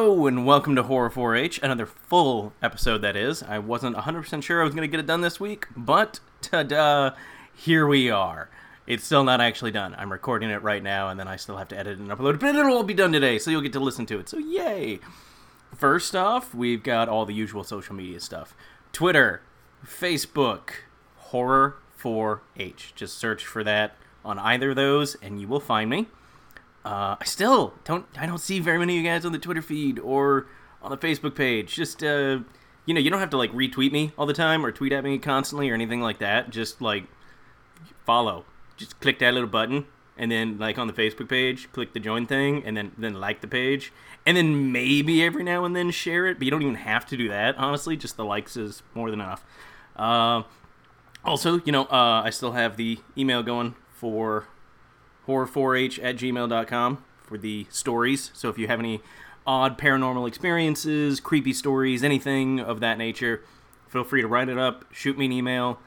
Hello and welcome to Horror 4-H, another full episode that is. I wasn't 100% sure I was going to get it done this week, but ta-da, here we are. It's still not actually done. I'm recording it right now and then I still have to edit and upload it, but it'll all be done today, so you'll get to listen to it, so yay! First off, we've got all the usual social media stuff. Twitter, Facebook, Horror 4-H. Just search for that on either of those and you will find me. I don't see very many of you guys on the Twitter feed or on the Facebook page. Just, you don't have to, retweet me all the time or tweet at me constantly or anything like that. Just, follow. Just click that little button, and then, on the Facebook page, click the join thing, and then like the page. And then maybe every now and then share it, but you don't even have to do that, honestly. Just the likes is more than enough. Also, I still have the email going for horror4h@gmail.com for the stories. So if you have any odd paranormal experiences, creepy stories, anything of that nature, feel free to write it up, shoot me an email.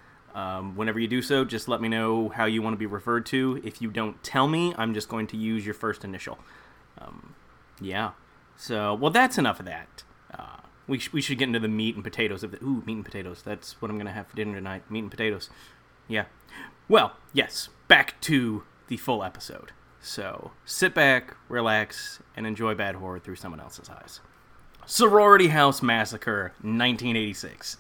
Whenever you do so, just let me know how you want to be referred to. If you don't tell me, I'm just going to use your first initial. That's enough of that. We should get into the meat and potatoes of the... Ooh, meat and potatoes. That's what I'm going to have for dinner tonight. Meat and potatoes. Yeah. Well, yes. Back to the full episode. So, sit back, relax, and enjoy bad horror through someone else's eyes. Sorority House Massacre, 1986.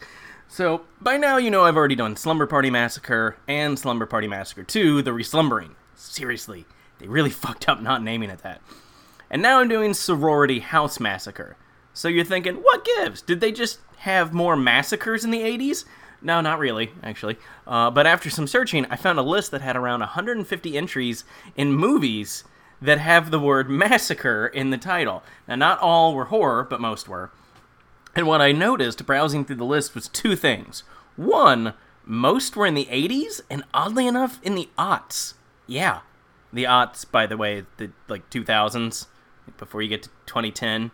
So, by now you know I've already done Slumber Party Massacre and Slumber Party Massacre 2, The Reslumbering. Seriously, they really fucked up not naming it that. And now I'm doing Sorority House Massacre. So you're thinking, what gives? Did they just have more massacres in the 80s? No, not really, actually. But after some searching, I found a list that had around 150 entries in movies that have the word massacre in the title. Now, not all were horror, but most were. And what I noticed browsing through the list was two things. One, most were in the 80s, and oddly enough, in the aughts. Yeah. The aughts, by the way, the 2000s, before you get to 2010,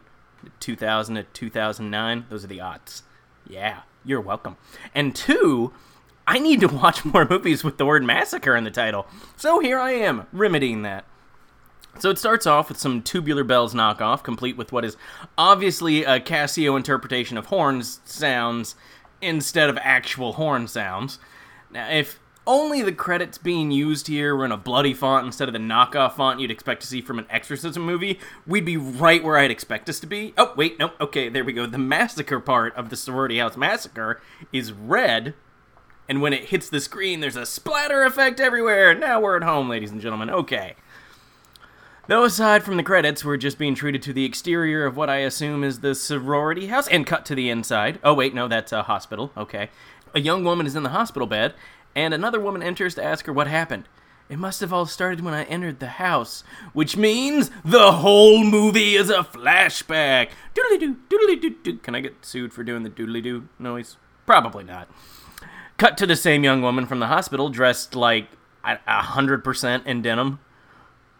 2000 to 2009, those are the aughts. Yeah. You're welcome. And two, I need to watch more movies with the word massacre in the title. So here I am, remedying that. So it starts off with some Tubular Bells knockoff, complete with what is obviously a Casio interpretation of horn sounds instead of actual horn sounds. Now, if only the credits being used here were in a bloody font instead of the knockoff font you'd expect to see from an exorcism movie, we'd be right where I'd expect us to be. Oh, wait, no, okay, there we go. The massacre part of the Sorority House Massacre is red, and when it hits the screen, there's a splatter effect everywhere. Now we're at home, ladies and gentlemen. Okay. Though aside from the credits, we're just being treated to the exterior of what I assume is the sorority house, and cut to the inside. Oh, wait, no, that's a hospital. Okay. A young woman is in the hospital bed, and another woman enters to ask her what happened. It must have all started when I entered the house, which means the whole movie is a flashback. Doodly-doo, doodly-doo-doo. Can I get sued for doing the doodly-doo noise? Probably not. Cut to the same young woman from the hospital, dressed 100% in denim.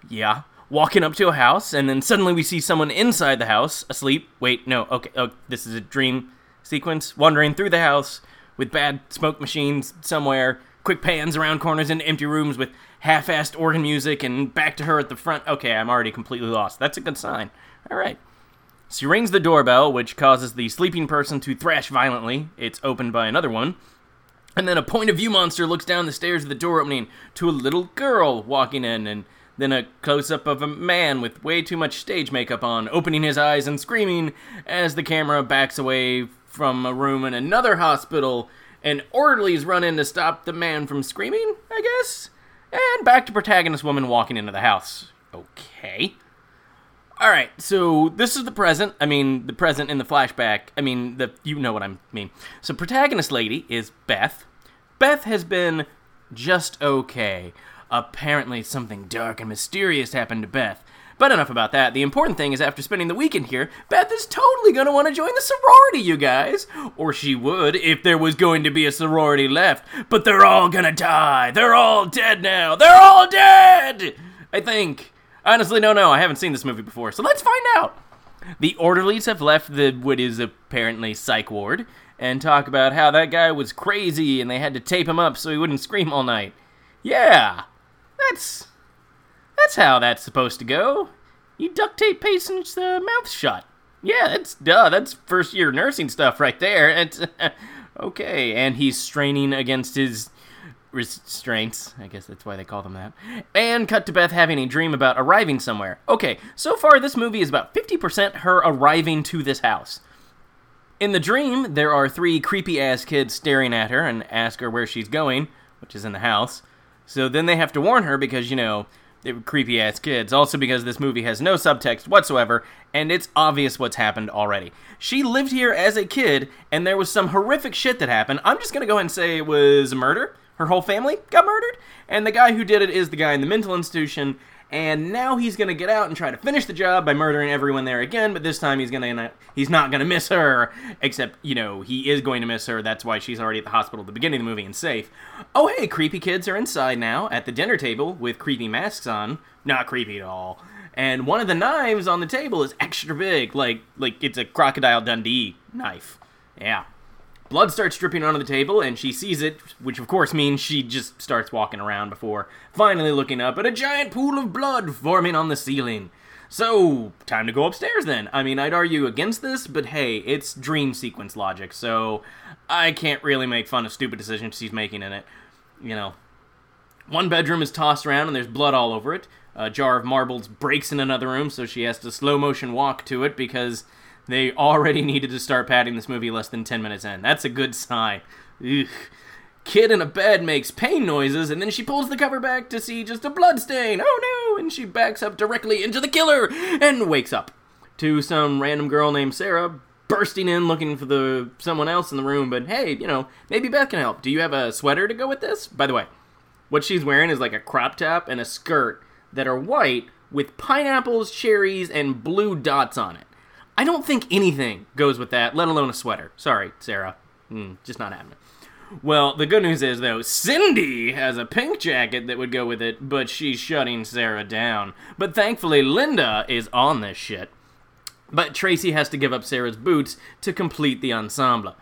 Yeah. Walking up to a house, and then suddenly we see someone inside the house, asleep. Wait, no, okay, oh, this is a dream sequence. Wandering through the house with bad smoke machines somewhere, quick pans around corners into empty rooms with half-assed organ music, and back to her at the front. Okay, I'm already completely lost. That's a good sign. All right. She rings the doorbell, which causes the sleeping person to thrash violently. It's opened by another one. And then a point-of-view monster looks down the stairs of the door opening to a little girl walking in, and then a close-up of a man with way too much stage makeup on, opening his eyes and screaming as the camera backs away from a room in another hospital, and orderlies run in to stop the man from screaming, I guess? And back to protagonist woman walking into the house. Okay. Alright, so this is the present. I mean, the present in the flashback. I mean, you know what I mean. So protagonist lady is Beth. Beth has been just okay. Apparently something dark and mysterious happened to Beth. But enough about that. The important thing is after spending the weekend here, Beth is totally going to want to join the sorority, you guys. Or she would if there was going to be a sorority left. But they're all going to die. They're all dead now. They're all dead! I think. Honestly, no. I haven't seen this movie before, so let's find out. The orderlies have left what is apparently psych ward and talk about how that guy was crazy and they had to tape him up so he wouldn't scream all night. Yeah. That's how that's supposed to go. You duct tape patients' mouth shut. Yeah, that's first year nursing stuff right there. It's, okay, and he's straining against his restraints. I guess that's why they call them that. And cut to Beth having a dream about arriving somewhere. Okay, so far this movie is about 50% her arriving to this house. In the dream, there are three creepy-ass kids staring at her and ask her where she's going, which is in the house. So then they have to warn her because, you know, they were creepy-ass kids. Also because this movie has no subtext whatsoever, and it's obvious what's happened already. She lived here as a kid, and there was some horrific shit that happened. I'm just going to go ahead and say it was a murder. Her whole family got murdered, and the guy who did it is the guy in the mental institution, and now he's going to get out and try to finish the job by murdering everyone there again, but this time he's not going to miss her, except, you know, he is going to miss her. That's why she's already at the hospital at the beginning of the movie and safe. Oh, hey, creepy kids are inside now at the dinner table with creepy masks on. Not creepy at all. And one of the knives on the table is extra big, like it's a Crocodile Dundee knife. Yeah. Blood starts dripping onto the table, and she sees it, which of course means she just starts walking around before finally looking up at a giant pool of blood forming on the ceiling. So, time to go upstairs then. I mean, I'd argue against this, but hey, it's dream sequence logic, so I can't really make fun of stupid decisions she's making in it. You know, one bedroom is tossed around, and there's blood all over it. A jar of marbles breaks in another room, so she has to slow motion walk to it because they already needed to start padding this movie less than 10 minutes in. That's a good sign. Ugh. Kid in a bed makes pain noises, and then she pulls the cover back to see just a blood stain. Oh no! And she backs up directly into the killer and wakes up to some random girl named Sarah bursting in looking for the someone else in the room. But hey, you know, maybe Beth can help. Do you have a sweater to go with this? By the way, what she's wearing is like a crop top and a skirt that are white with pineapples, cherries, and blue dots on it. I don't think anything goes with that, let alone a sweater. Sorry, Sarah. Just not happening. Well, the good news is, though, Cindy has a pink jacket that would go with it, but she's shutting Sarah down. But thankfully, Linda is on this shit. But Tracy has to give up Sarah's boots to complete the ensemble.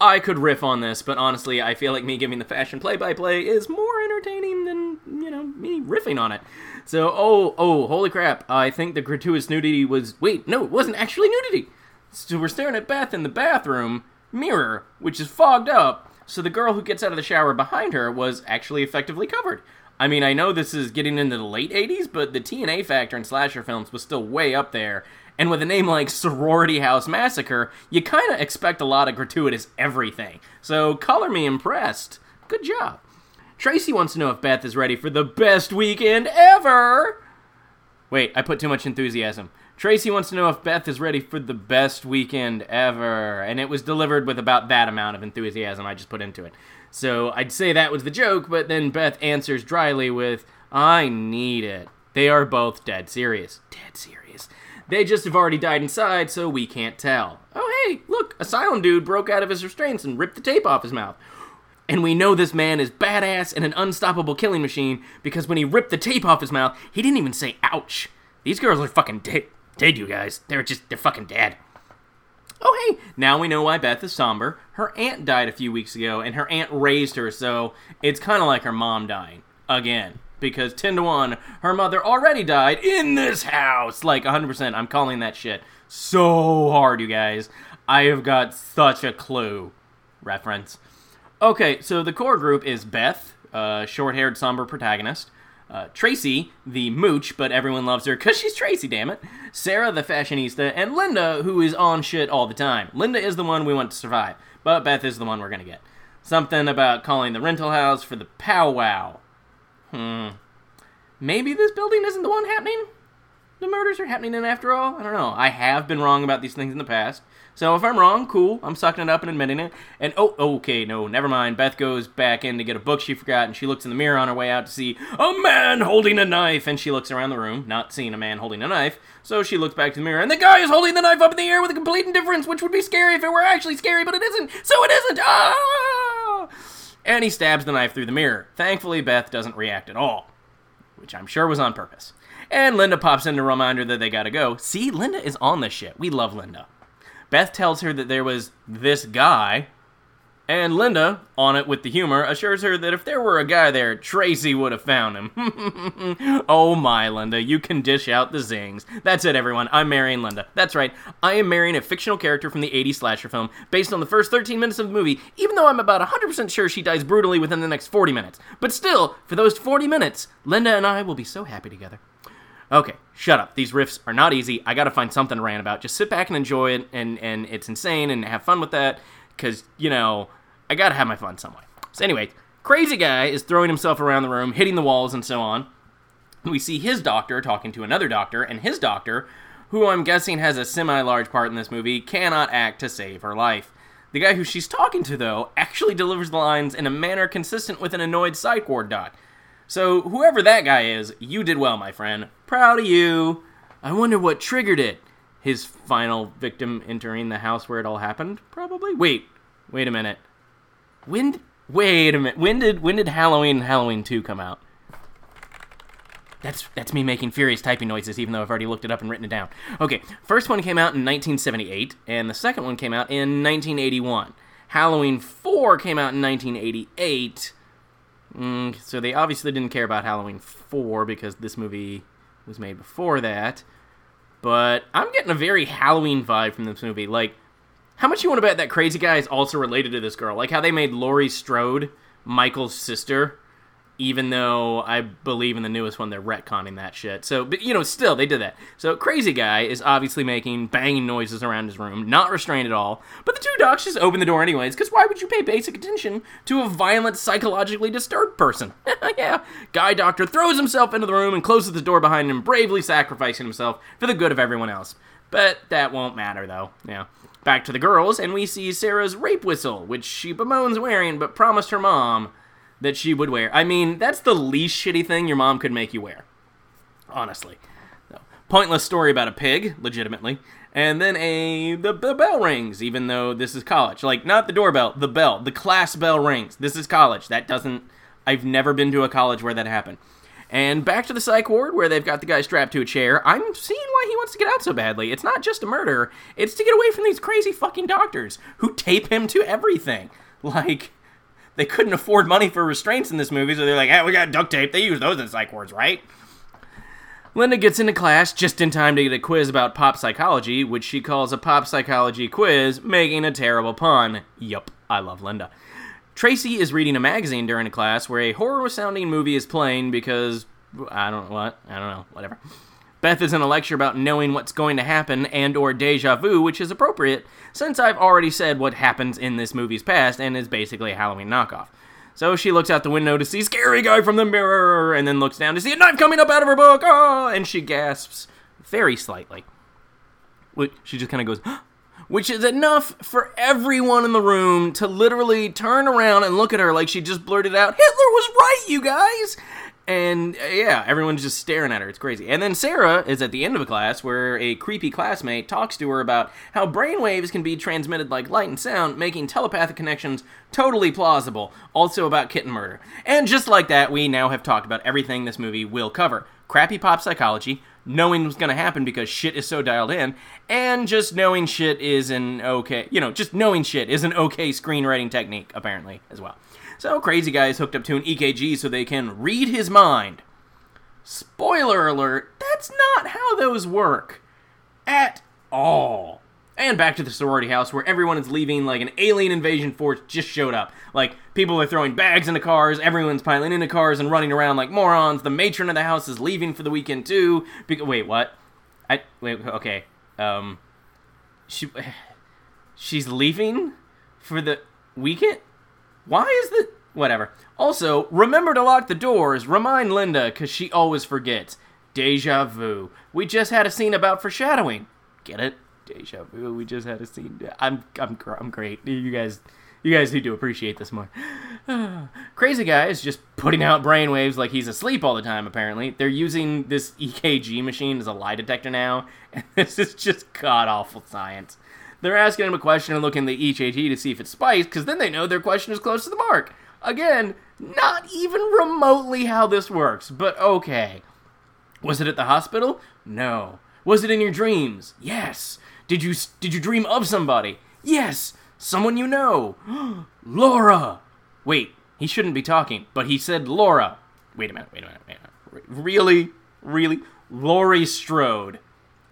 I could riff on this, but honestly, I feel like me giving the fashion play-by-play is more entertaining than, you know, me riffing on it. So, holy crap, I think the gratuitous nudity was... Wait, no, it wasn't actually nudity. So we're staring at Beth in the bathroom mirror, which is fogged up, so the girl who gets out of the shower behind her was actually effectively covered. I mean, I know this is getting into the late 80s, but the TNA factor in slasher films was still way up there. And with a name like Sorority House Massacre, you kind of expect a lot of gratuitous everything. So, color me impressed. Good job. Tracy wants to know if Beth is ready for the best weekend ever. Wait, I put too much enthusiasm. Tracy wants to know if Beth is ready for the best weekend ever. And it was delivered with about that amount of enthusiasm I just put into it. So, I'd say that was the joke, but then Beth answers dryly with, I need it. They are both dead serious. Dead serious. They just have already died inside, so we can't tell. Oh, hey, look, Asylum Dude broke out of his restraints and ripped the tape off his mouth. And we know this man is badass and an unstoppable killing machine because when he ripped the tape off his mouth, he didn't even say, ouch. These girls are fucking dead. Dead, you guys. They're fucking dead. Oh, hey, now we know why Beth is somber. Her aunt died a few weeks ago, and her aunt raised her, so it's kind of like her mom dying. Again. Because 10-1, her mother already died in this house. Like, 100%, I'm calling that shit so hard, you guys. I have got such a clue. Reference. Okay, so the core group is Beth, short-haired, somber protagonist. Tracy, the mooch, but everyone loves her because she's Tracy, damn it. Sarah, the fashionista, and Linda, who is on shit all the time. Linda is the one we want to survive, but Beth is the one we're going to get. Something about calling the rental house for the powwow. Maybe this building isn't the one happening? The murders are happening in after all? I don't know. I have been wrong about these things in the past. So if I'm wrong, cool. I'm sucking it up and admitting it. And never mind. Beth goes back in to get a book she forgot, and she looks in the mirror on her way out to see a man holding a knife. And she looks around the room, not seeing a man holding a knife. So she looks back to the mirror, and the guy is holding the knife up in the air with a complete indifference, which would be scary if it were actually scary, but it isn't. So it isn't. Ah! And he stabs the knife through the mirror. Thankfully, Beth doesn't react at all, which I'm sure was on purpose. And Linda pops in to remind her that they gotta go. See, Linda is on this shit. We love Linda. Beth tells her that there was this guy, And Linda, on it with the humor, assures her that if there were a guy there, Tracy would have found him. Oh my, Linda, you can dish out the zings. That's it, everyone. I'm marrying Linda. That's right. I am marrying a fictional character from the 80s slasher film based on the first 13 minutes of the movie, even though I'm about 100% sure she dies brutally within the next 40 minutes. But still, for those 40 minutes, Linda and I will be so happy together. Okay, shut up. These riffs are not easy. I gotta find something to rant about. Just sit back and enjoy it, and it's insane, and have fun with that. Because, you know, I gotta have my fun some way. So anyway, crazy guy is throwing himself around the room, hitting the walls and so on. We see his doctor talking to another doctor, and his doctor, who I'm guessing has a semi-large part in this movie, cannot act to save her life. The guy who she's talking to, though, actually delivers the lines in a manner consistent with an annoyed psych ward doc. So whoever that guy is, you did well, my friend. Proud of you. I wonder what triggered it. His final victim entering the house where it all happened, probably? Wait a minute. When did Halloween and Halloween 2 come out? That's me making furious typing noises, even though I've already looked it up and written it down. Okay, first one came out in 1978, and the second one came out in 1981. Halloween 4 came out in 1988, so they obviously didn't care about Halloween 4 because this movie was made before that. But I'm getting a very Halloween vibe from this movie. Like, how much you want to bet that crazy guy is also related to this girl? Like how they made Laurie Strode Michael's sister, even though I believe in the newest one they're retconning that shit. So, but you know, still, they did that. So crazy guy is obviously making banging noises around his room, not restrained at all. But the two docs just open the door anyways, because why would you pay basic attention to a violent, psychologically disturbed person? Yeah. Guy doctor throws himself into the room and closes the door behind him, bravely sacrificing himself for the good of everyone else. But that won't matter, though. Yeah. Back to the girls, and we see Sarah's rape whistle, which she bemoans wearing, but promised her mom that she would wear. I mean, that's the least shitty thing your mom could make you wear. Honestly. No. Pointless story about a pig, legitimately. And then the bell rings, even though this is college. Like, not the doorbell, the bell. The class bell rings. This is college. That doesn't... I've never been to a college where that happened. And back to the psych ward, where they've got the guy strapped to a chair. I'm seeing why he wants to get out so badly. It's not just a murder. It's to get away from these crazy fucking doctors who tape him to everything. Like... They couldn't afford money for restraints in this movie, so they're like, hey, we got duct tape. They use those in psych wards, right? Linda gets into class just in time to get a quiz about pop psychology, which she calls a pop psychology quiz, making a terrible pun. Yup, I love Linda. Tracy is reading a magazine during a class where a horror-sounding movie is playing because... I don't know, whatever. Beth is in a lecture about knowing what's going to happen and or deja vu, which is appropriate since I've already said what happens in this movie's past and is basically a Halloween knockoff. So she looks out the window to see scary guy from the mirror and then looks down to see a knife coming up out of her book, oh, and she gasps very slightly. She just kind of goes, huh? Which is enough for everyone in the room to literally turn around and look at her like she just blurted out, Hitler was right, you guys! And, yeah, everyone's just staring at her. It's crazy. And then Sarah is at the end of a class where a creepy classmate talks to her about how brainwaves can be transmitted like light and sound, making telepathic connections totally plausible. Also about kitten murder. And just like that, we now have talked about everything this movie will cover. Crappy pop psychology, knowing what's going to happen because shit is so dialed in, and just knowing shit is an okay screenwriting technique, apparently, as well. So, crazy guy is hooked up to an EKG so they can read his mind. Spoiler alert, that's not how those work. At all. And back to the sorority house where everyone is leaving like an alien invasion force just showed up. Like, people are throwing bags into cars, everyone's piling into cars and running around like morons. The matron of the house is leaving for the weekend too. She's leaving for the weekend? Why is the... Whatever. Also, remember to lock the doors. Remind Linda, because she always forgets. Deja vu. We just had a scene about foreshadowing. Get it? Deja vu. We just had a scene... I'm great. You guys need to appreciate this more. Crazy guy is just putting out brainwaves like he's asleep all the time, apparently. They're using this EKG machine as a lie detector now, and this is just god-awful science. They're asking him a question and looking at the EKG to see if it's spiced, because then they know their question is close to the mark. Again, not even remotely how this works, but okay. Was it at the hospital? No. Was it in your dreams? Yes. Did you dream of somebody? Yes. Someone you know. Laura! Wait, he shouldn't be talking, but he said Laura. Wait a minute. Really? Laurie Strode.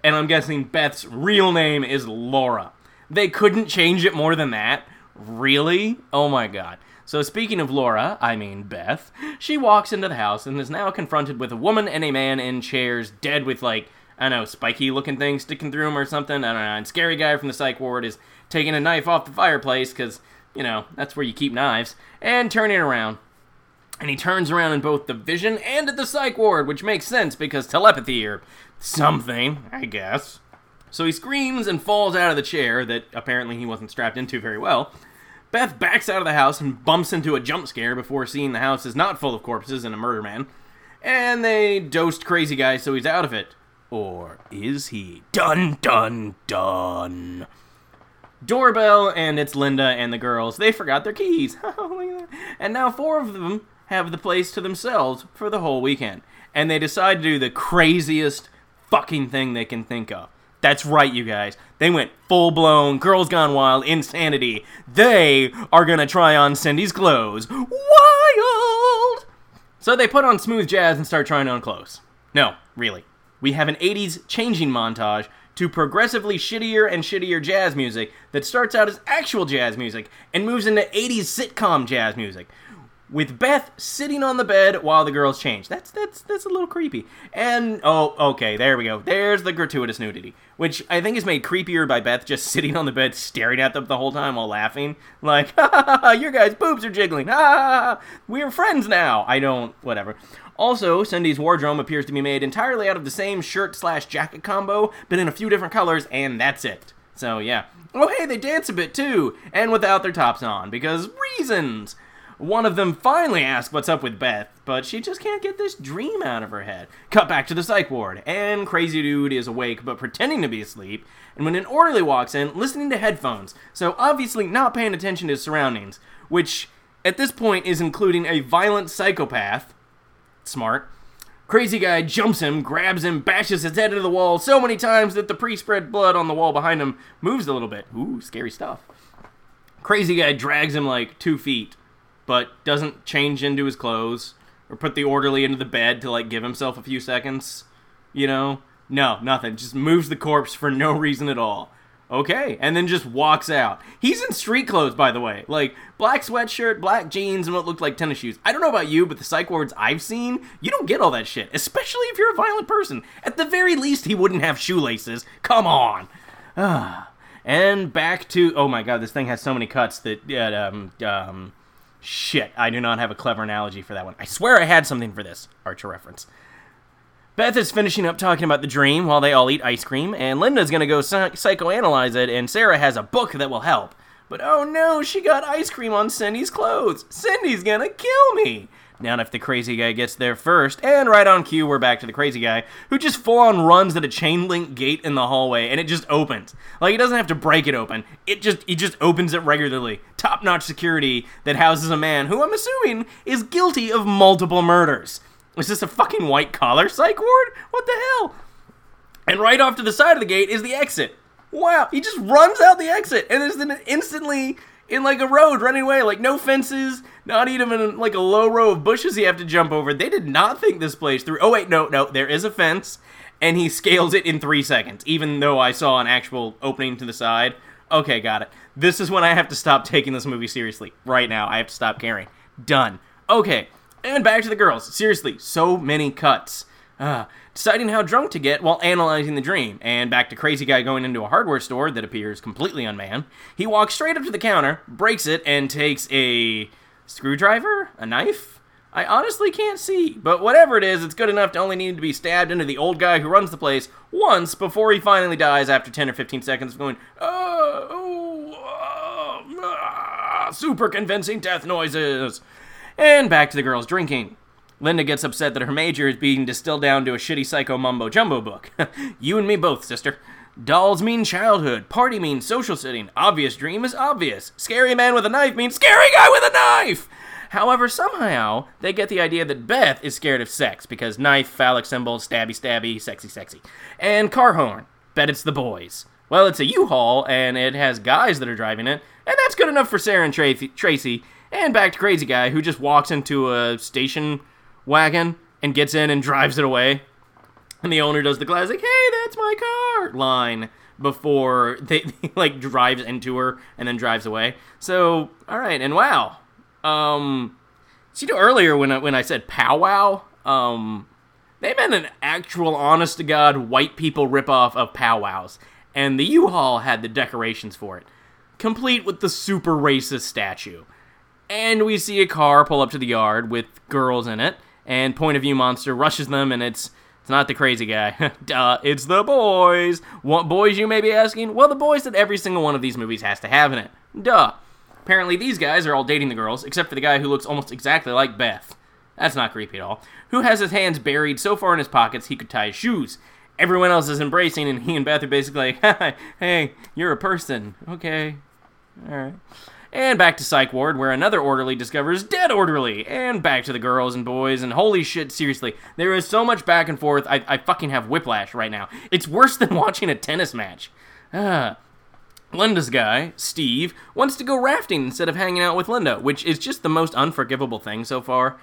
And I'm guessing Beth's real name is Laura. They couldn't change it more than that? Really? Oh my god. So speaking of Laura, I mean Beth, she walks into the house and is now confronted with a woman and a man in chairs, dead with like, I don't know, spiky-looking things sticking through him or something. I don't know, and Scary Guy from the psych ward is taking a knife off the fireplace because, you know, that's where you keep knives, and turning around. And he turns around in both the vision and at the psych ward, which makes sense because telepathy or something, I guess. So he screams and falls out of the chair that apparently he wasn't strapped into very well. Beth backs out of the house and bumps into a jump scare before seeing the house is not full of corpses and a murder man. And they dosed Crazy Guy so he's out of it. Or is he? Dun, dun, dun. Doorbell, and it's Linda and the girls. They forgot their keys. And now 4 of them have the place to themselves for the whole weekend. And they decide to do the craziest fucking thing they can think of. That's right, you guys. They went full-blown, Girls Gone Wild, insanity. They are going to try on Cindy's clothes. Wild! So they put on smooth jazz and start trying on clothes. No, really. We have an 80s changing montage to progressively shittier and shittier jazz music that starts out as actual jazz music and moves into 80s sitcom jazz music, with Beth sitting on the bed while the girls change. That's a little creepy. And, oh, okay, there we go. There's the gratuitous nudity, which I think is made creepier by Beth just sitting on the bed staring at them the whole time while laughing. Like, ha ha ha, your guys' boobs are jiggling. Ah, we're friends now. Whatever. Also, Cindy's wardrobe appears to be made entirely out of the same shirt/jacket combo, but in a few different colors, and that's it. So, yeah. Oh, hey, they dance a bit, too, and without their tops on, because reasons. One of them finally asks what's up with Beth, but she just can't get this dream out of her head. Cut back to the psych ward, and Crazy Dude is awake, but pretending to be asleep, and when an orderly walks in, listening to headphones, so obviously not paying attention to his surroundings, which, at this point, is including a violent psychopath. Smart. Crazy Guy jumps him, grabs him, bashes his head into the wall so many times that the pre-spread blood on the wall behind him moves a little bit. Ooh, scary stuff. Crazy Guy drags him like 2 feet, but doesn't change into his clothes or put the orderly into the bed to like give himself a few seconds. You know? No, nothing. Just moves the corpse for no reason at all. Okay, and then just walks out. He's in street clothes, by the way. Like, black sweatshirt, black jeans, and what looked like tennis shoes. I don't know about you, but the psych wards I've seen, you don't get all that shit. Especially if you're a violent person. At the very least, he wouldn't have shoelaces. Come on. And back to... Oh my god, this thing has so many cuts that... Shit, I do not have a clever analogy for that one. I swear I had something for this. Archer reference. Beth is finishing up talking about the dream while they all eat ice cream, and Linda's gonna go psychoanalyze it, and Sarah has a book that will help. But oh no, she got ice cream on Cindy's clothes! Cindy's gonna kill me! Not if the Crazy Guy gets there first, and right on cue, we're back to the Crazy Guy, who just full-on runs at a chain-link gate in the hallway, and it just opens. Like, he doesn't have to break it open. He just opens it regularly. Top-notch security that houses a man who I'm assuming is guilty of multiple murders. Is this a fucking white-collar psych ward? What the hell? And right off to the side of the gate is the exit. Wow, he just runs out the exit and is then instantly in, like, a road running away. Like, no fences, not even, like, a low row of bushes you have to jump over. They did not think this place through. Oh, wait, no, there is a fence, and he scales it in 3 seconds, even though I saw an actual opening to the side. Okay, got it. This is when I have to stop taking this movie seriously. Right now, I have to stop caring. Done. Okay. And back to the girls. Seriously, so many cuts. Deciding how drunk to get while analyzing the dream. And back to Crazy Guy going into a hardware store that appears completely unmanned. He walks straight up to the counter, breaks it, and takes a screwdriver? A knife? I honestly can't see. But whatever it is, it's good enough to only need to be stabbed into the old guy who runs the place once before he finally dies after 10 or 15 seconds of going, super convincing death noises. And back to the girls drinking. Linda gets upset that her major is being distilled down to a shitty psycho mumbo-jumbo book. You and me both, sister. Dolls mean childhood. Party means social sitting. Obvious dream is obvious. Scary man with a knife means scary guy with a knife! However, somehow, they get the idea that Beth is scared of sex, because knife, phallic symbol, stabby, stabby, sexy, sexy. And car horn. Bet it's the boys. Well, it's a U-Haul, and it has guys that are driving it, and that's good enough for Sarah and Tracy, and back to Crazy Guy, who just walks into a station wagon and gets in and drives it away. And the owner does the classic, hey, that's my car, line before they like, drives into her and then drives away. So, all right, and wow. So, you know, earlier when I said powwow, they meant an actual, honest-to-God, white people ripoff of powwows. And the U-Haul had the decorations for it, complete with the super racist statue. And we see a car pull up to the yard with girls in it, and Point of View Monster rushes them, and it's not the Crazy Guy. Duh, it's the boys. What boys, you may be asking? Well, the boys that every single one of these movies has to have in it. Duh. Apparently, these guys are all dating the girls, except for the guy who looks almost exactly like Beth. That's not creepy at all. Who has his hands buried so far in his pockets he could tie his shoes. Everyone else is embracing, and he and Beth are basically like, hey, you're a person. Okay. All right. And back to Psych Ward, where another orderly discovers dead orderly. And back to the girls and boys, and holy shit, seriously. There is so much back and forth, I fucking have whiplash right now. It's worse than watching a tennis match. Linda's guy, Steve, wants to go rafting instead of hanging out with Linda, which is just the most unforgivable thing so far.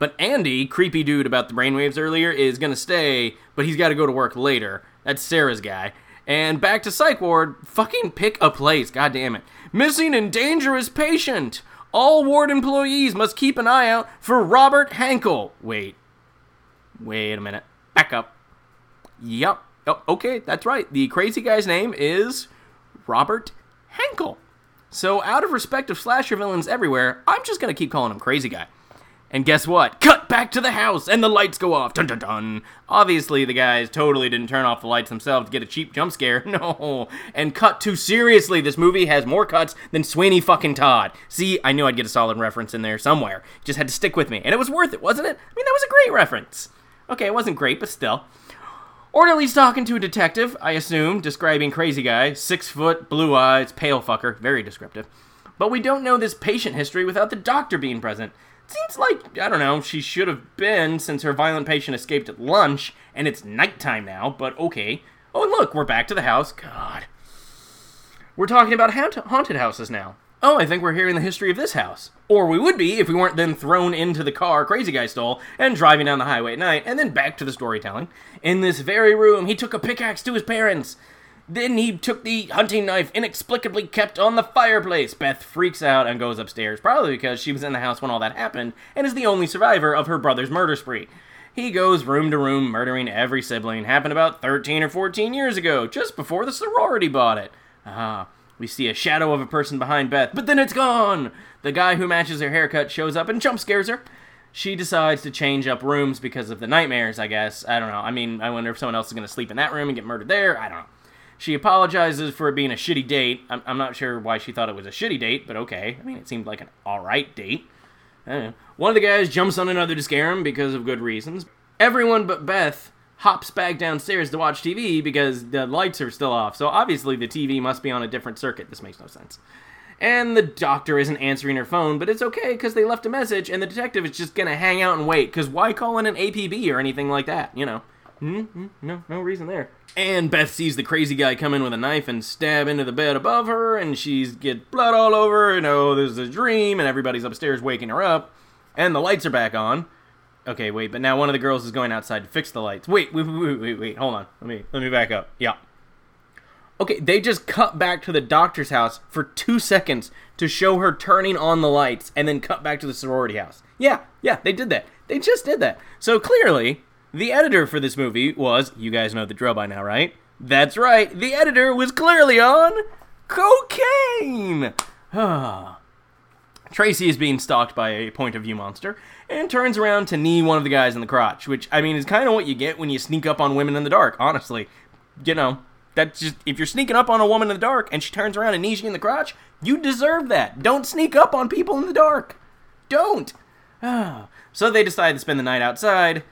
But Andy, creepy dude about the brainwaves earlier, is going to stay, but he's got to go to work later. That's Sarah's guy. And back to Psych Ward, fucking pick a place, goddammit. Missing and dangerous patient. All ward employees must keep an eye out for Robert Hankel. Wait a minute. Back up. Yup. Oh, okay, that's right. The Crazy Guy's name is Robert Hankel. So out of respect of slasher villains everywhere, I'm just going to keep calling him Crazy Guy. And guess what? Cut back to the house, and the lights go off. Dun, dun, dun. Obviously, the guys totally didn't turn off the lights themselves to get a cheap jump scare. No. And cut to seriously. This movie has more cuts than Sweeney fucking Todd. See, I knew I'd get a solid reference in there somewhere. Just had to stick with me. And it was worth it, wasn't it? I mean, that was a great reference. Okay, it wasn't great, but still. Orderly's talking to a detective, I assume, describing Crazy Guy. 6 foot, blue eyes, pale fucker. Very descriptive. But we don't know this patient history without the doctor being present. Seems like, I don't know, she should have been since her violent patient escaped at lunch, and it's nighttime now, but okay. Oh, and look, we're back to the house. God. We're talking about haunted houses now. Oh, I think we're hearing the history of this house. Or we would be if we weren't then thrown into the car Crazy Guy stole and driving down the highway at night, and then back to the storytelling. In this very room, he took a pickaxe to his parents. Then he took the hunting knife inexplicably kept on the fireplace. Beth freaks out and goes upstairs, probably because she was in the house when all that happened, and is the only survivor of her brother's murder spree. He goes room to room, murdering every sibling. Happened about 13 or 14 years ago, just before the sorority bought it. We see a shadow of a person behind Beth, but then it's gone! The guy who matches her haircut shows up and jump scares her. She decides to change up rooms because of the nightmares, I guess. I don't know. I mean, I wonder if someone else is going to sleep in that room and get murdered there. I don't know. She apologizes for it being a shitty date. I'm not sure why she thought it was a shitty date, but okay. I mean, it seemed like an alright date. I don't know. One of the guys jumps on another to scare him because of good reasons. Everyone but Beth hops back downstairs to watch TV because the lights are still off, so obviously the TV must be on a different circuit. This makes no sense. And the doctor isn't answering her phone, but it's okay because they left a message, and the detective is just going to hang out and wait, because why call in an APB or anything like that, you know? No reason there. And Beth sees the Crazy Guy come in with a knife and stab into the bed above her, and she gets blood all over her, and oh, this is a dream, and everybody's upstairs waking her up, and the lights are back on. Okay, wait, but now one of the girls is going outside to fix the lights. Wait, hold on. Let me back up. Yeah. Okay, they just cut back to the doctor's house for 2 seconds to show her turning on the lights, and then cut back to the sorority house. Yeah, they did that. They just did that. So clearly, the editor for this movie was, you guys know the drill by now, right? That's right, the editor was clearly on cocaine! Tracy is being stalked by a Point of View Monster, and turns around to knee one of the guys in the crotch, which, I mean, is kind of what you get when you sneak up on women in the dark, honestly. You know, that's just, if you're sneaking up on a woman in the dark, and she turns around and knees you in the crotch, you deserve that. Don't sneak up on people in the dark. Don't! So they decide to spend the night outside,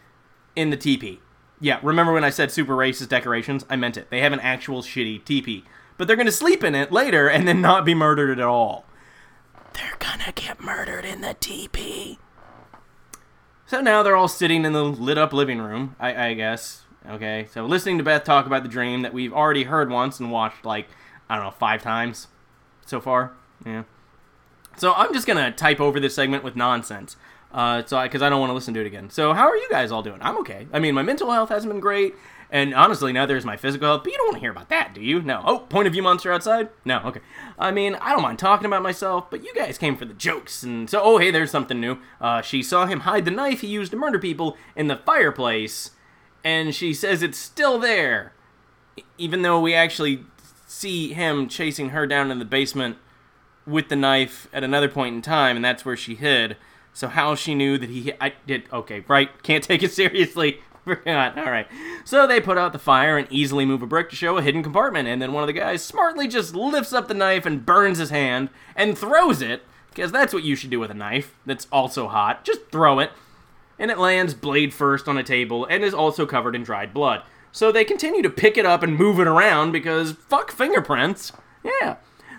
in the teepee. Yeah, remember when I said super racist decorations? I meant it. They have an actual shitty teepee. But they're going to sleep in it later and then not be murdered at all. They're going to get murdered in the teepee. So now they're all sitting in the lit up living room, I guess. Okay, so listening to Beth talk about the dream that we've already heard once and watched, like, I don't know, 5 times so far. Yeah. So I'm just going to type over this segment with nonsense, because I don't want to listen to it again. So how are you guys all doing? I'm okay. I mean, my mental health hasn't been great, and honestly, neither is my physical health, but you don't want to hear about that, do you? No. Oh, point of view monster outside? No, okay. I mean, I don't mind talking about myself, but you guys came for the jokes, and so, oh, hey, there's something new. She saw him hide the knife he used to murder people in the fireplace, and she says it's still there, even though we actually see him chasing her down in the basement with the knife at another point in time, and that's where she hid. So how she knew that he... I did... Okay, right. Can't take it seriously. Forgot. All right. So they put out the fire and easily move a brick to show a hidden compartment, and then one of the guys smartly just lifts up the knife and burns his hand and throws it, because that's what you should do with a knife that's also hot. Just throw it. And it lands blade first on a table and is also covered in dried blood. So they continue to pick it up and move it around because fuck fingerprints. Yeah.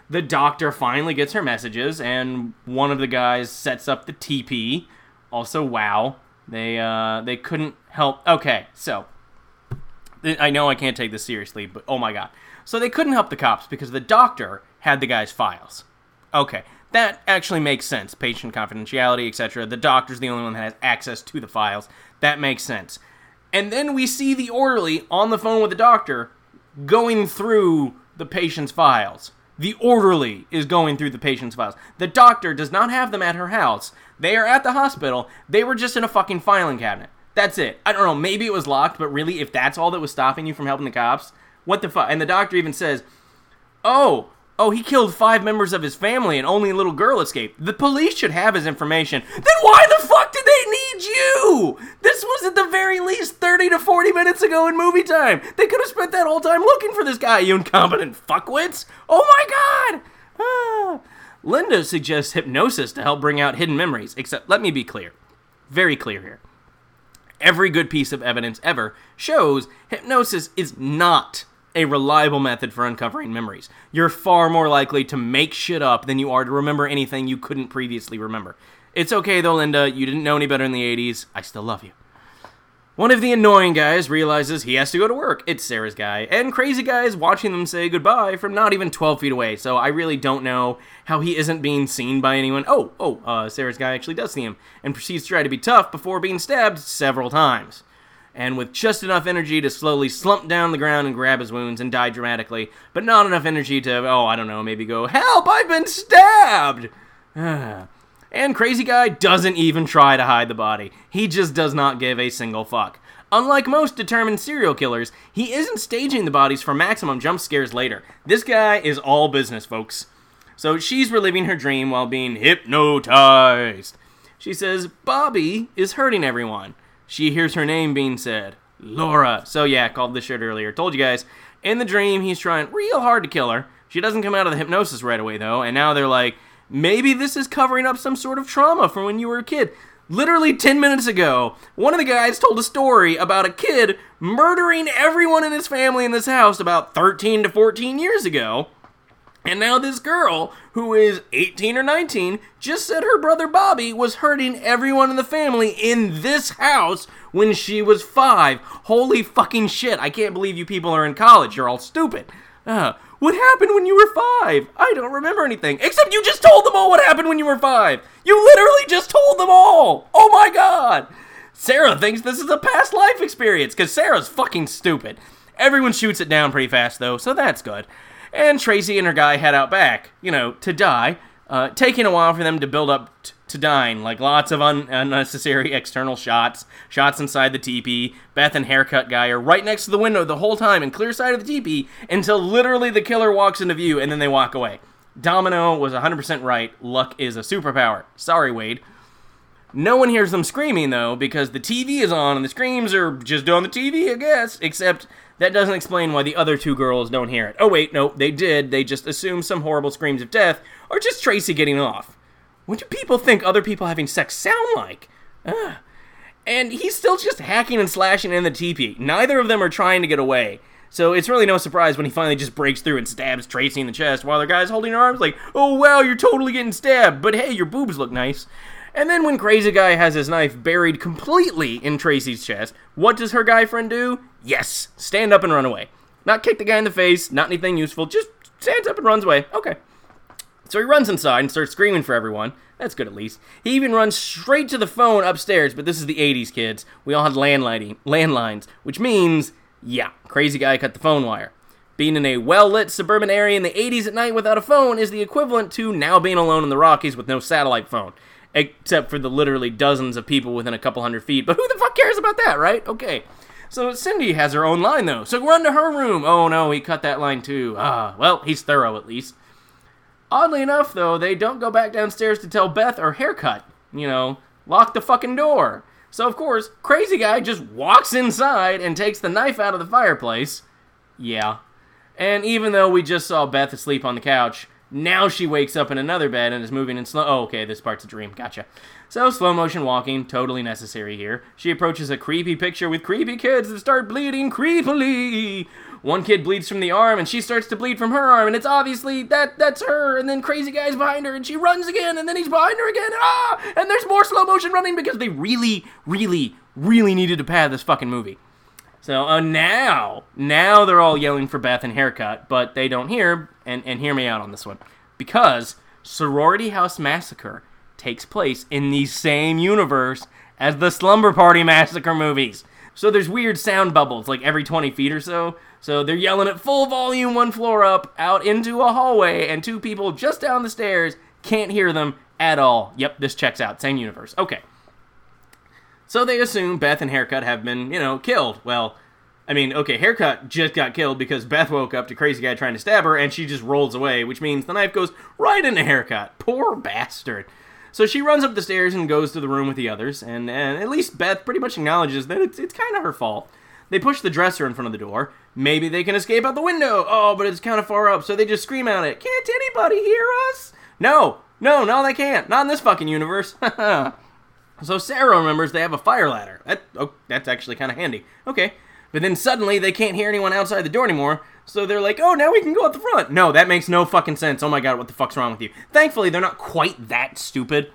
The doctor finally gets her messages and one of the guys sets up the TP. Also, wow. They couldn't help... Okay, so... I know I can't take this seriously, but oh my god. So they couldn't help the cops because the doctor had the guy's files. Okay. That actually makes sense. Patient confidentiality, etc. The doctor's the only one that has access to the files. That makes sense. And then we see the orderly on the phone with the doctor going through the patient's files. The orderly is going through the patient's files. The doctor does not have them at her house. They are at the hospital. They were just in a fucking filing cabinet. That's it. I don't know. Maybe it was locked, but really, if that's all that was stopping you from helping the cops, what the fuck? And the doctor even says, Oh, he killed 5 members of his family and only a little girl escaped. The police should have his information. Then why the fuck did they need you? This was at the very least 30 to 40 minutes ago in movie time. They could have spent that whole time looking for this guy, you incompetent fuckwits. Oh my god. Ah. Linda suggests hypnosis to help bring out hidden memories. Except, let me be clear. Very clear here. Every good piece of evidence ever shows hypnosis is not a reliable method for uncovering memories. You're far more likely to make shit up than you are to remember anything you couldn't previously remember. It's okay though, Linda. You didn't know any better in the 80s. I still love you. One of the annoying guys realizes he has to go to work. It's Sarah's guy. And crazy guy's watching them say goodbye from not even 12 feet away. So I really don't know how he isn't being seen by anyone. Sarah's guy actually does see him and proceeds to try to be tough before being stabbed several times. And with just enough energy to slowly slump down the ground and grab his wounds and die dramatically, but not enough energy to, maybe go, help, I've been stabbed! And Crazy Guy doesn't even try to hide the body. He just does not give a single fuck. Unlike most determined serial killers, he isn't staging the bodies for maximum jump scares later. This guy is all business, folks. So she's reliving her dream while being hypnotized. She says, Bobby is hurting everyone. She hears her name being said, Laura. So yeah, called this shit earlier. Told you guys. In the dream, he's trying real hard to kill her. She doesn't come out of the hypnosis right away, though. And now they're like, maybe this is covering up some sort of trauma from when you were a kid. Literally 10 minutes ago, one of the guys told a story about a kid murdering everyone in his family in this house about 13 to 14 years ago. And now this girl, who is 18 or 19, just said her brother Bobby was hurting everyone in the family in this house when she was 5. Holy fucking shit, I can't believe you people are in college. You're all stupid. What happened when you were 5? I don't remember anything. Except you just told them all what happened when you were 5. You literally just told them all. Oh my god. Sarah thinks this is a past life experience because Sarah's fucking stupid. Everyone shoots it down pretty fast, though, so that's good. And Tracy and her guy head out back, to die, taking a while for them to build up to dying, like lots of unnecessary external shots inside the teepee. Beth and haircut guy are right next to the window the whole time in clear sight of the teepee until literally the killer walks into view and then they walk away. Domino was 100% right. Luck is a superpower. Sorry, Wade. No one hears them screaming, though, because the TV is on and the screams are just on the TV, I guess, except... That doesn't explain why the other 2 girls don't hear it. Oh, wait, no, they did. They just assumed some horrible screams of death or just Tracy getting off. What do people think other people having sex sound like? And he's still just hacking and slashing in the teepee. Neither of them are trying to get away. So it's really no surprise when he finally just breaks through and stabs Tracy in the chest while the guy's holding her arms like, oh, wow, you're totally getting stabbed, but hey, your boobs look nice. And then when Crazy Guy has his knife buried completely in Tracy's chest, what does her guy friend do? Yes, stand up and run away. Not kick the guy in the face, not anything useful, just stands up and runs away. Okay. So he runs inside and starts screaming for everyone. That's good, at least. He even runs straight to the phone upstairs, but this is the 80s, kids. We all had landlines, which means, yeah, Crazy Guy cut the phone wire. Being in a well-lit suburban area in the 80s at night without a phone is the equivalent to now being alone in the Rockies with no satellite phone. Except for the literally dozens of people within a couple hundred feet. But who the fuck cares about that, right? Okay. So Cindy has her own line, though. So run to her room. Oh, no, he cut that line, too. Well, he's thorough, at least. Oddly enough, though, they don't go back downstairs to tell Beth her haircut. You know, lock the fucking door. So, of course, Crazy Guy just walks inside and takes the knife out of the fireplace. Yeah. And even though we just saw Beth asleep on the couch, now she wakes up in another bed and is moving in slow... Oh, okay, this part's a dream. Gotcha. So, slow motion walking, totally necessary here. She approaches a creepy picture with creepy kids that start bleeding creepily. One kid bleeds from the arm, and she starts to bleed from her arm, and it's obviously that's her, and then Crazy Guy's behind her, and she runs again, and then he's behind her again, and ah! And there's more slow motion running because they really, really, really needed to pad this fucking movie. So, now they're all yelling for Beth and haircut, but they don't hear, and hear me out on this one, because Sorority House Massacre takes place in the same universe as the Slumber Party Massacre movies. So there's weird sound bubbles, like every 20 feet or so, so they're yelling at full volume one floor up, out into a hallway, and two people just down the stairs can't hear them at all. Yep, this checks out, same universe, okay. So they assume Beth and Haircut have been, you know, killed. Well, I mean, okay, Haircut just got killed because Beth woke up to Crazy Guy trying to stab her, and she just rolls away, which means the knife goes right into Haircut. Poor bastard. So she runs up the stairs and goes to the room with the others, and at least Beth pretty much acknowledges that it's kind of her fault. They push the dresser in front of the door. Maybe they can escape out the window. Oh, but it's kind of far up, so they just scream out it. Can't anybody hear us? No, they can't. Not in this fucking universe. So Sarah remembers they have a fire ladder. That's actually kind of handy. Okay. But then suddenly they can't hear anyone outside the door anymore, so they're like, oh, now we can go out the front. No, that makes no fucking sense. Oh my god, what the fuck's wrong with you? Thankfully, they're not quite that stupid.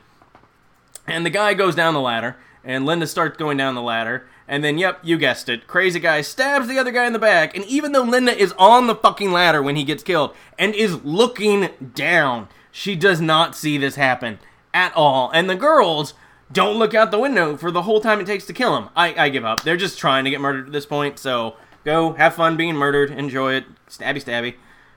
And the guy goes down the ladder, and Linda starts going down the ladder, and then, yep, you guessed it, Crazy Guy stabs the other guy in the back, and even though Linda is on the fucking ladder when he gets killed, and is looking down, she does not see this happen at all. And the girls... don't look out the window for the whole time it takes to kill him. I give up. They're just trying to get murdered at this point, so go have fun being murdered. Enjoy it. Stabby.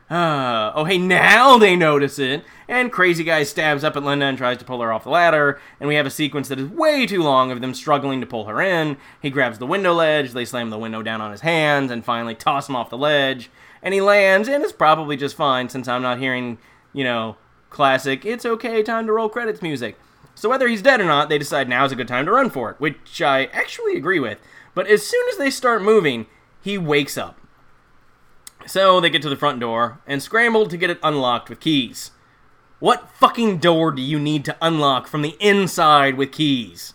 Oh, hey, now they notice it. And Crazy Guy stabs up at Linda and tries to pull her off the ladder. And we have a sequence that is way too long of them struggling to pull her in. He grabs the window ledge. They slam the window down on his hands and finally toss him off the ledge. And he lands, and it's probably just fine since I'm not hearing, you know, classic, it's okay, time to roll credits music. So whether he's dead or not, they decide now is a good time to run for it, which I actually agree with. But as soon as they start moving, he wakes up. So they get to the front door and scramble to get it unlocked with keys. What fucking door do you need to unlock from the inside with keys?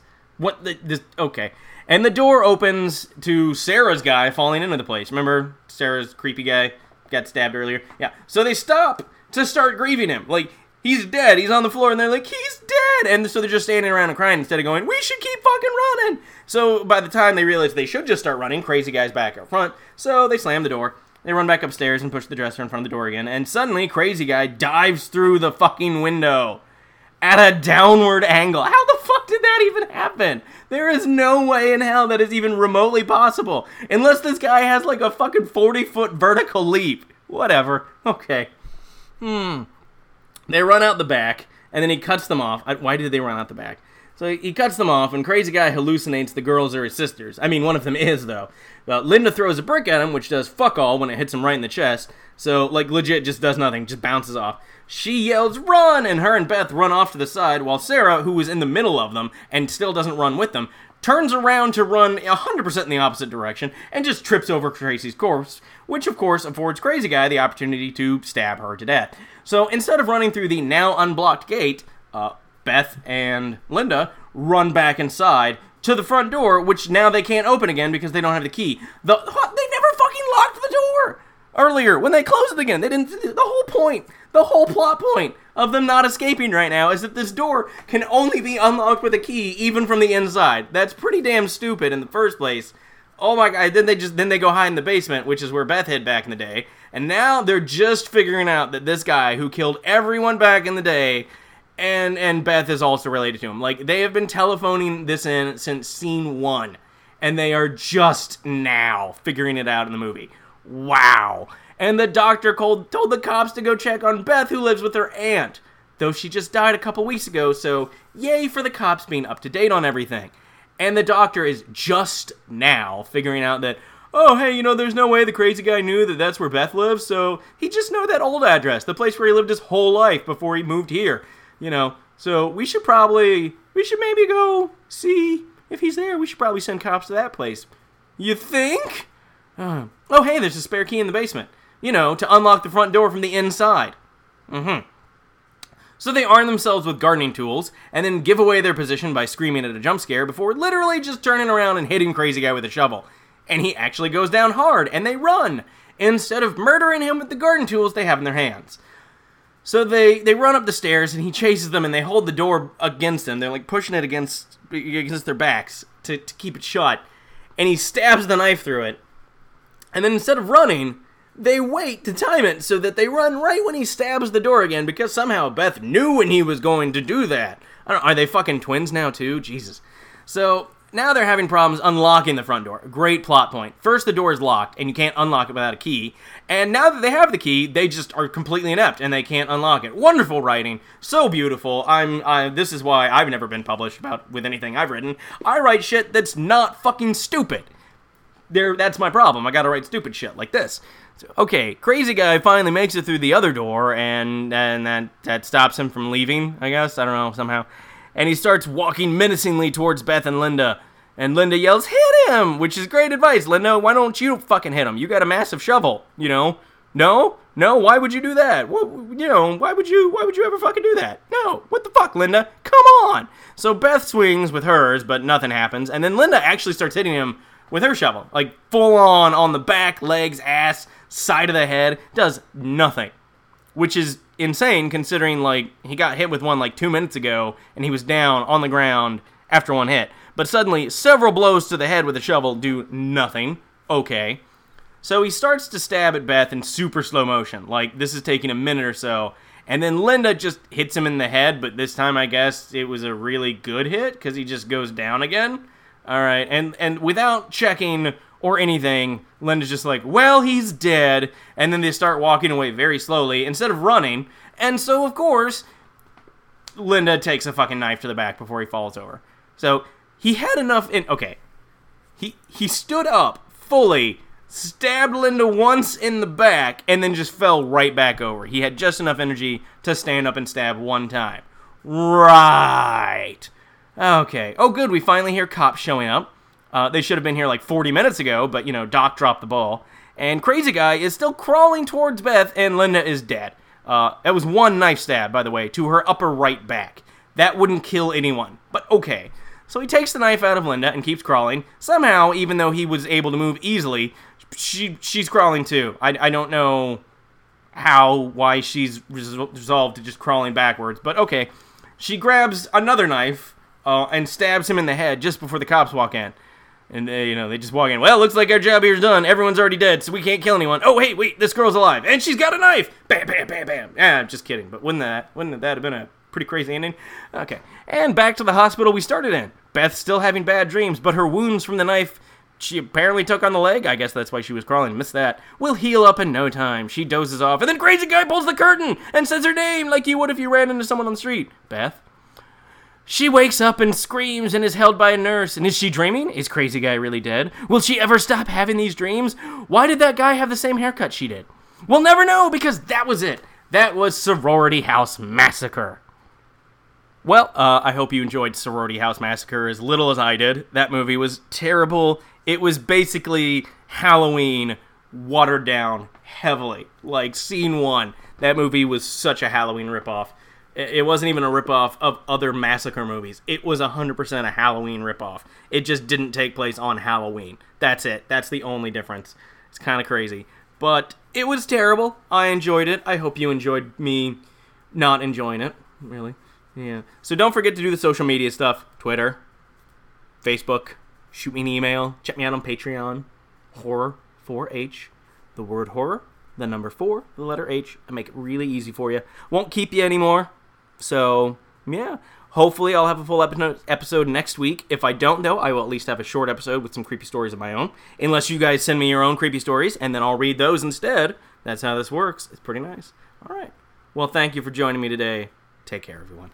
Okay. And the door opens to Sarah's guy falling into the place. Remember Sarah's creepy guy got stabbed earlier? Yeah. So they stop to start grieving him. Like... he's dead. He's on the floor, and they're like, he's dead. And so they're just standing around and crying instead of going, we should keep fucking running. So by the time they realize they should just start running, Crazy Guy's back out front. So they slam the door. They run back upstairs and push the dresser in front of the door again. And suddenly, Crazy Guy dives through the fucking window at a downward angle. How the fuck did that even happen? There is no way in hell that is even remotely possible. Unless this guy has like a fucking 40-foot vertical leap. Whatever. Okay. They run out the back, and then he cuts them off. Why did they run out the back? So he cuts them off, and Crazy Guy hallucinates the girls are his sisters. I mean, one of them is, though. Linda throws a brick at him, which does fuck all when it hits him right in the chest. So, like, legit just does nothing, just bounces off. She yells, run! And her and Beth run off to the side, while Sarah, who was in the middle of them and still doesn't run with them, turns around to run 100% in the opposite direction and just trips over Tracy's corpse, which, of course, affords Crazy Guy the opportunity to stab her to death. So instead of running through the now unblocked gate, Beth and Linda run back inside to the front door, which now they can't open again because they don't have the key. They never fucking locked the door! earlier when they closed it again. They didn't. The whole plot point of them not escaping right now is that this door can only be unlocked with a key, even from the inside. That's pretty damn stupid in the first place. Oh my god! Then they go hide in the basement, which is where Beth hid back in the day. And now they're just figuring out that this guy who killed everyone back in the day, and Beth is also related to him. Like, they have been telephoning this in since scene one, and they are just now figuring it out in the movie. Wow. And the doctor told the cops to go check on Beth, who lives with her aunt, though she just died a couple weeks ago, so yay for the cops being up to date on everything. And the doctor is just now figuring out that, oh, hey, you know, there's no way the crazy guy knew that that's where Beth lives, so he just knew that old address, the place where he lived his whole life before he moved here, you know. So we should maybe go see if he's there. We should probably send cops to that place. You think? Oh, hey, there's a spare key in the basement, you know, to unlock the front door from the inside. Mm-hmm. So they arm themselves with gardening tools, and then give away their position by screaming at a jump scare before literally just turning around and hitting crazy guy with a shovel. And he actually goes down hard, and they run, instead of murdering him with the garden tools they have in their hands. So they run up the stairs, and he chases them, and they hold the door against them. They're, like, pushing it against their backs to keep it shut. And he stabs the knife through it. And then instead of running, they wait to time it so that they run right when he stabs the door again, because somehow Beth knew when he was going to do that. I don't, are they fucking twins now too? Jesus. So now they're having problems unlocking the front door. Great plot point. First, the door is locked, and you can't unlock it without a key. And now that they have the key, they just are completely inept, and they can't unlock it. Wonderful writing. So beautiful. This is why I've never been published about with anything I've written. I write shit that's not fucking stupid. That's my problem. I gotta write stupid shit like this. So, okay, crazy guy finally makes it through the other door, and that stops him from leaving, I guess. I don't know, somehow. And he starts walking menacingly towards Beth and Linda. And Linda yells, hit him! Which is great advice. Linda, why don't you fucking hit him? You got a massive shovel, you know? No? No, why would you do that? Well, you know, why would you ever fucking do that? No, what the fuck, Linda? Come on! So Beth swings with hers, but nothing happens. And then Linda actually starts hitting him with her shovel, like full on the back, legs, ass, side of the head, does nothing, which is insane considering, like, he got hit with one, like, 2 minutes ago, and he was down on the ground after one hit, but suddenly several blows to the head with a shovel do nothing. Okay, so he starts to stab at Beth in super slow motion, like, this is taking a minute or so, and then Linda just hits him in the head, but this time, I guess, it was a really good hit, because he just goes down again. All right, and without checking or anything, Linda's just like, well, he's dead, and then they start walking away very slowly instead of running, and so, of course, Linda takes a fucking knife to the back before he falls over. So, he had enough in, okay, he stood up fully, stabbed Linda once in the back, and then just fell right back over. He had just enough energy to stand up and stab one time. Right. Okay. Oh, good. We finally hear cops showing up. They should have been here like 40 minutes ago, but, you know, Doc dropped the ball. And Crazy Guy is still crawling towards Beth, and Linda is dead. That was one knife stab, by the way, to her upper right back. That wouldn't kill anyone, but okay. So he takes the knife out of Linda and keeps crawling. Somehow, even though he was able to move easily, she's crawling too. I don't know why she's resolved to just crawling backwards, but okay. She grabs another knife. And stabs him in the head just before the cops walk in. And, they just walk in. Well, looks like our job here's done. Everyone's already dead, so we can't kill anyone. Oh, hey, wait, this girl's alive. And she's got a knife. Bam, bam, bam, bam. Ah, I'm just kidding. But wouldn't that have been a pretty crazy ending? Okay. And back to the hospital we started in. Beth's still having bad dreams, but her wounds from the knife she apparently took on the leg. I guess that's why she was crawling. Missed that. Will heal up in no time. She dozes off. And then Crazy Guy pulls the curtain and says her name like you would if you ran into someone on the street. Beth. She wakes up and screams and is held by a nurse. And is she dreaming? Is Crazy Guy really dead? Will she ever stop having these dreams? Why did that guy have the same haircut she did? We'll never know, because that was it. That was Sorority House Massacre. Well, I hope you enjoyed Sorority House Massacre as little as I did. That movie was terrible. It was basically Halloween watered down heavily. Like, scene one. That movie was such a Halloween ripoff. It wasn't even a ripoff of other massacre movies. It was 100% a Halloween ripoff. It just didn't take place on Halloween. That's it. That's the only difference. It's kind of crazy. But it was terrible. I enjoyed it. I hope you enjoyed me not enjoying it, really. Yeah. So don't forget to do the social media stuff. Twitter, Facebook, shoot me an email, check me out on Patreon. Horror 4-H. The word horror, the number 4, the letter H. I make it really easy for you. Won't keep you anymore. So, yeah. Hopefully I'll have a full episode next week. If I don't, though, I will at least have a short episode with some creepy stories of my own. Unless you guys send me your own creepy stories, and then I'll read those instead. That's how this works. It's pretty nice. All right. Well, thank you for joining me today. Take care, everyone.